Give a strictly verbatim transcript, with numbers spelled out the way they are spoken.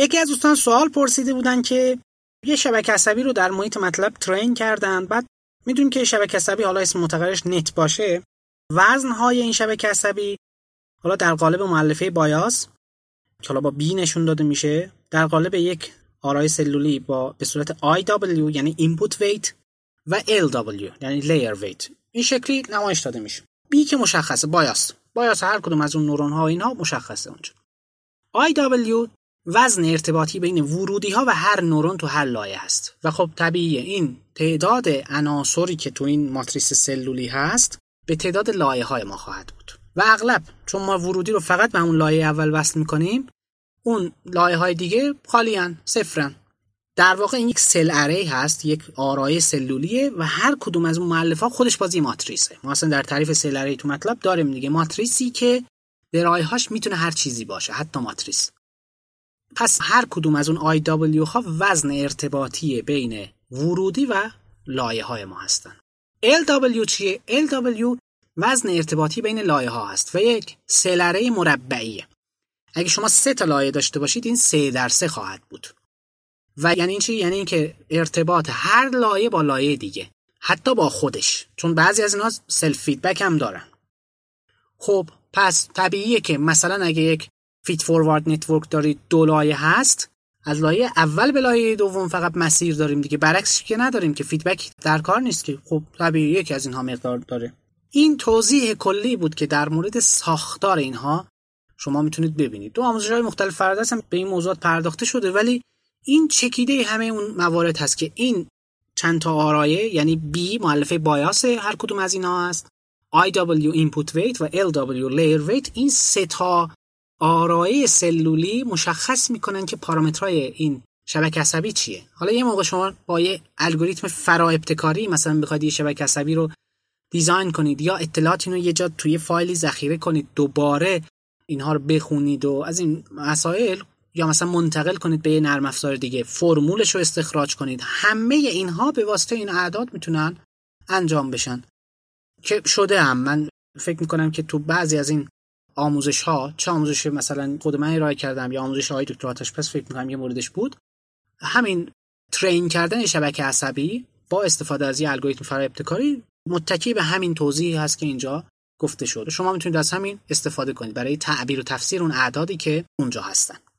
یکی از دوستان سوال پرسیده بودن که یه شبکه عصبی رو در محیط مطلب ترین کردن، بعد میدونیم که شبکه عصبی، حالا اسم متغیرش نت باشه، وزن‌های این شبکه عصبی حالا در قالب مؤلفه بایاس که حالا با بی نشون داده میشه، در قالب یک آرای سلولی با به صورت آی دبلیو یعنی input weight و ال دبلیو یعنی layer weight این شکلی نمایش داده میشه. بی که مشخصه بایاس، بایاس هر کدوم از اون نورون ها اینها مشخصه اونجا. آی دبلیو وزن ارتباطی بین ورودی ها و هر نورون تو هر لایه هست و خب طبیعیه این تعداد عناصری که تو این ماتریس سلولی هست به تعداد لایه های ما خواهد بود و اغلب چون ما ورودی رو فقط به اون لایه اول وصل میکنیم، اون لایه های دیگه خالیان، صفرن. در واقع این یک سل اری هست، یک آرای سلولیه و هر کدوم از اون مؤلفه خودش بازی ماتریسه. ما اصلا در تعریف سل اری تو مطلب داریم دیگه، ماتریسی که درایهاش میتونه هر چیزی باشه، حتی ماتریس. پس هر کدوم از اون آی دبلیو ها وزن ارتباطی بین ورودی و لایه های ما هستن. ال دبلیو چیه؟ ال دبلیو وزن ارتباطی بین لایه ها هست و یک سل اری مربعیه. اگه شما سه تا لایه داشته باشید این سه در سه خواهد بود. و یعنی این چی؟ یعنی این که ارتباط هر لایه با لایه دیگه، حتی با خودش، چون بعضی از اینا سلف فیدبک هم دارن. خب پس طبیعیه که مثلا اگه یک فید فوروارد نتورک دارید، دو لایه هست، از لایه اول به لایه دوم فقط مسیر داریم دیگه، برعکسش که نداریم که، فیدبک در کار نیست که. خب طبیعیه که از اینها مقدار داره. این توضیح کلی بود که در مورد ساختار اینها شما میتونید ببینید. دو آموزش‌های مختلف فرداست هم به این موضوعات پرداخته شده، ولی این چکیده همه اون موارد هست که این چند تا آرایه یعنی بی مؤلفه بایاس هر کدوم از اینا هست، آی دبلیو input weight و ال دبلیو layer weight، این سه تا آرایه سلولی مشخص میکنن که پارامترهای این شبکه عصبی چیه. حالا یه موقع شما با یه الگوریتم فراابتکاری مثلا بخواید یه شبکه عصبی رو دیزاین کنید یا اطلاعات اینو یه جا توی فایلی ذخیره کنید، دوباره اینها رو بخونید و از این مسائل، یا مثلا منتقل کنید به یه نرم افزار دیگه، فرمولش رو استخراج کنید، همه اینها به واسطه این اعداد میتونن انجام بشن که شده. هم من فکر میکنم که تو بعضی از این آموزش ها، چه آموزش مثلا خود من ارائه کردم یا آموزش های دکتر آتشپز فکر میکنم یه موردش بود، همین ترین کردن شبکه عصبی با استفاده از یه الگوریتم فراابتکاری متکی به همین توضیح هست که اینجا گفته شده. شما میتونید از همین استفاده کنید برای تعبیر و تفسیر اون اعدادی که اونجا هستن.